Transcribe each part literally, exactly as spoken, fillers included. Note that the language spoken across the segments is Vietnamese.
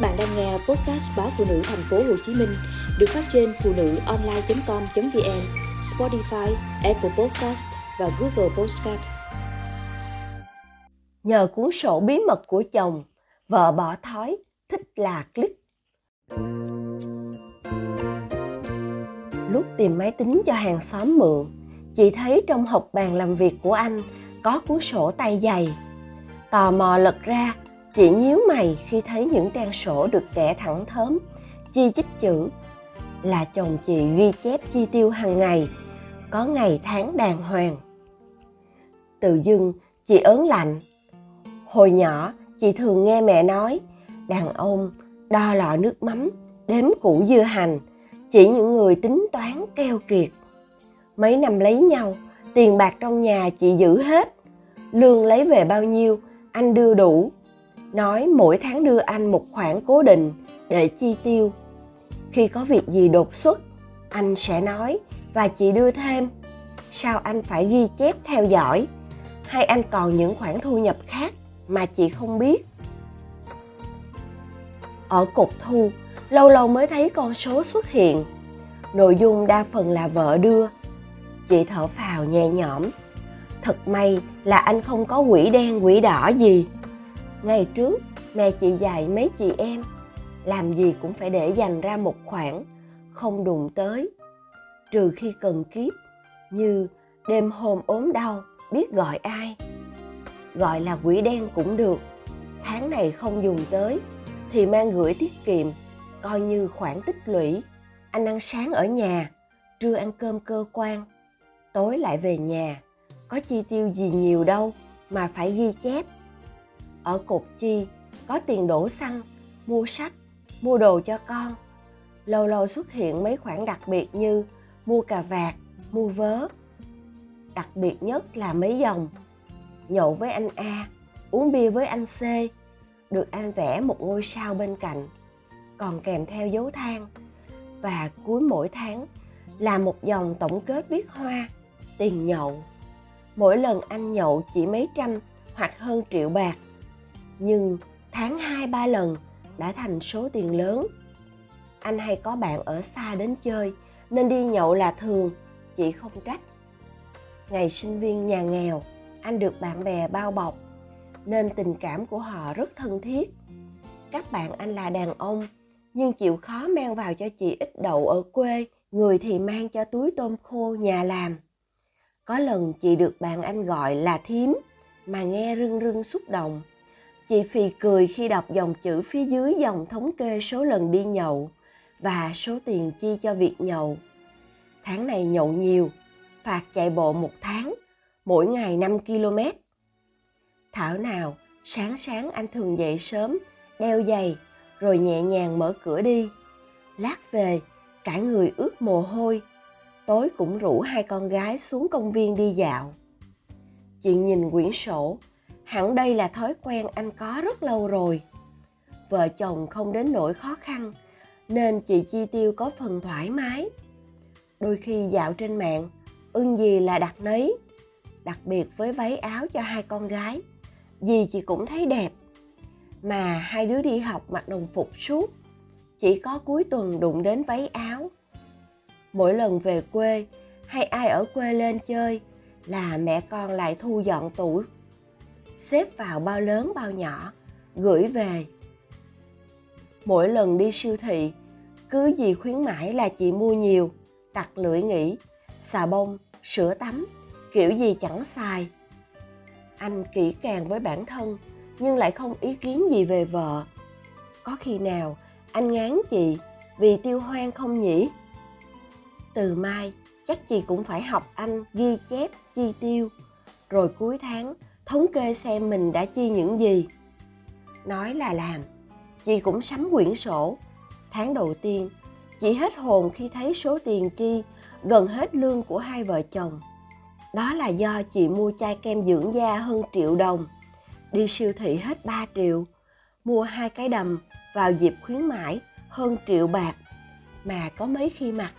Các bạn đang nghe podcast báo Phụ Nữ Thành phố Hồ Chí Minh được phát trên phụ nữ online chấm com chấm vn, Spotify, Apple Podcast và Google Podcast. Nhờ cuốn sổ bí mật của chồng, vợ bỏ thói thích là click. Lúc tìm máy tính cho hàng xóm mượn, chị thấy trong hộp bàn làm việc của anh có cuốn sổ tay dày. Tò mò lật ra, chị nhíu mày khi thấy những trang sổ được kẻ thẳng thớm, chi chít chữ. Là chồng chị ghi chép chi tiêu hàng ngày, có ngày tháng đàng hoàng. Tự dưng, chị ớn lạnh. Hồi nhỏ, chị thường nghe mẹ nói, đàn ông đo lọ nước mắm, đếm củ dưa hành, chỉ những người tính toán keo kiệt. Mấy năm lấy nhau, tiền bạc trong nhà chị giữ hết. Lương lấy về bao nhiêu, anh đưa đủ. Nói mỗi tháng đưa anh một khoản cố định để chi tiêu. Khi có việc gì đột xuất, anh sẽ nói và chị đưa thêm. Sao anh phải ghi chép theo dõi? Hay anh còn những khoản thu nhập khác mà chị không biết? Ở cột thu, lâu lâu mới thấy con số xuất hiện. Nội dung đa phần là vợ đưa. Chị thở phào nhẹ nhõm. Thật may là anh không có quỹ đen quỹ đỏ gì. Ngày trước, mẹ chị dạy mấy chị em, làm gì cũng phải để dành ra một khoản, không đụng tới. Trừ khi cần kiếp, như đêm hôm ốm đau, biết gọi ai. Gọi là quỹ đen cũng được, tháng này không dùng tới, thì mang gửi tiết kiệm, coi như khoản tích lũy. Anh ăn sáng ở nhà, trưa ăn cơm cơ quan, tối lại về nhà, có chi tiêu gì nhiều đâu mà phải ghi chép. Ở cột chi, có tiền đổ xăng, mua sách, mua đồ cho con. Lâu lâu xuất hiện mấy khoản đặc biệt như mua cà vạt, mua vớ. Đặc biệt nhất là mấy dòng nhậu với anh A, uống bia với anh C, được anh vẽ một ngôi sao bên cạnh, còn kèm theo dấu than. Và cuối mỗi tháng là một dòng tổng kết viết hoa, tiền nhậu. Mỗi lần anh nhậu chỉ mấy trăm hoặc hơn triệu bạc, nhưng tháng hai ba lần đã thành số tiền lớn. Anh hay có bạn ở xa đến chơi, nên đi nhậu là thường, chị không trách. Ngày sinh viên nhà nghèo, anh được bạn bè bao bọc, nên tình cảm của họ rất thân thiết. Các bạn anh là đàn ông, nhưng chịu khó mang vào cho chị ít đậu ở quê, người thì mang cho túi tôm khô nhà làm. Có lần chị được bạn anh gọi là thím, mà nghe rưng rưng xúc động. Chị phì cười khi đọc dòng chữ phía dưới dòng thống kê số lần đi nhậu và số tiền chi cho việc nhậu. Tháng này nhậu nhiều, phạt chạy bộ một tháng, mỗi ngày năm ki lô mét. Thảo nào, sáng sáng anh thường dậy sớm, đeo giày, rồi nhẹ nhàng mở cửa đi. Lát về, cả người ướt mồ hôi. Tối cũng rủ hai con gái xuống công viên đi dạo. Chị nhìn quyển sổ, hẳn đây là thói quen anh có rất lâu rồi. Vợ chồng không đến nỗi khó khăn, nên chị chi tiêu có phần thoải mái. Đôi khi dạo trên mạng, ưng gì là đặt nấy. Đặc biệt với váy áo cho hai con gái, gì chị cũng thấy đẹp. Mà hai đứa đi học mặc đồng phục suốt, chỉ có cuối tuần đụng đến váy áo. Mỗi lần về quê, hay ai ở quê lên chơi, là mẹ con lại thu dọn tủ, xếp vào bao lớn bao nhỏ, gửi về. Mỗi lần đi siêu thị, cứ gì khuyến mãi là chị mua nhiều, tặc lưỡi nghĩ, xà bông, sữa tắm, kiểu gì chẳng xài. Anh kỹ càng với bản thân, nhưng lại không ý kiến gì về vợ. Có khi nào anh ngán chị vì tiêu hoang không nhỉ? Từ mai, chắc chị cũng phải học anh ghi chép chi tiêu, rồi cuối tháng thống kê xem mình đã chi những gì. Nói là làm, chị cũng sắm quyển sổ. Tháng đầu tiên, chị hết hồn khi thấy số tiền chi gần hết lương của hai vợ chồng. Đó là do chị mua chai kem dưỡng da hơn triệu đồng, đi siêu thị hết ba triệu, mua hai cái đầm vào dịp khuyến mãi hơn triệu bạc mà có mấy khi mặc.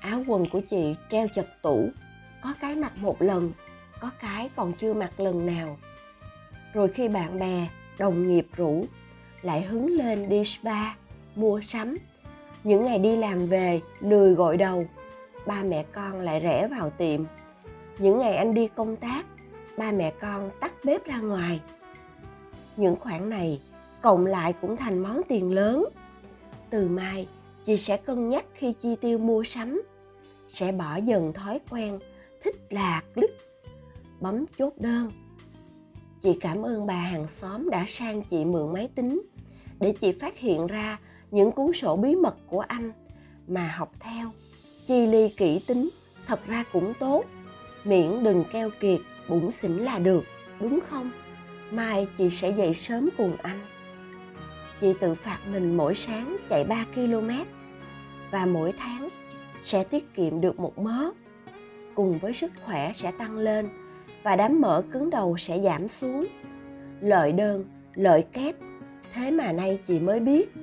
Áo quần của chị treo chật tủ, có cái mặc một lần, có cái còn chưa mặc lần nào. Rồi khi bạn bè, đồng nghiệp rủ, lại hứng lên đi spa, mua sắm. Những ngày đi làm về, lười gội đầu, ba mẹ con lại rẽ vào tiệm. Những ngày anh đi công tác, ba mẹ con tắt bếp ra ngoài. Những khoản này cộng lại cũng thành món tiền lớn. Từ mai, chị sẽ cân nhắc khi chi tiêu mua sắm, sẽ bỏ dần thói quen thích là click, bấm chốt đơn. Chị cảm ơn bà hàng xóm đã sang chị mượn máy tính để chị phát hiện ra những cuốn sổ bí mật của anh mà học theo. Chi ly kỹ tính thật ra cũng tốt, miễn đừng keo kiệt, bủn xỉn là được, đúng không? Mai chị sẽ dậy sớm cùng anh. Chị tự phạt mình mỗi sáng chạy ba ki lô mét và mỗi tháng sẽ tiết kiệm được một mớ. Cùng với sức khỏe sẽ tăng lên và đám mỡ cứng đầu sẽ giảm xuống. Lợi đơn, lợi kép, thế mà nay chị mới biết.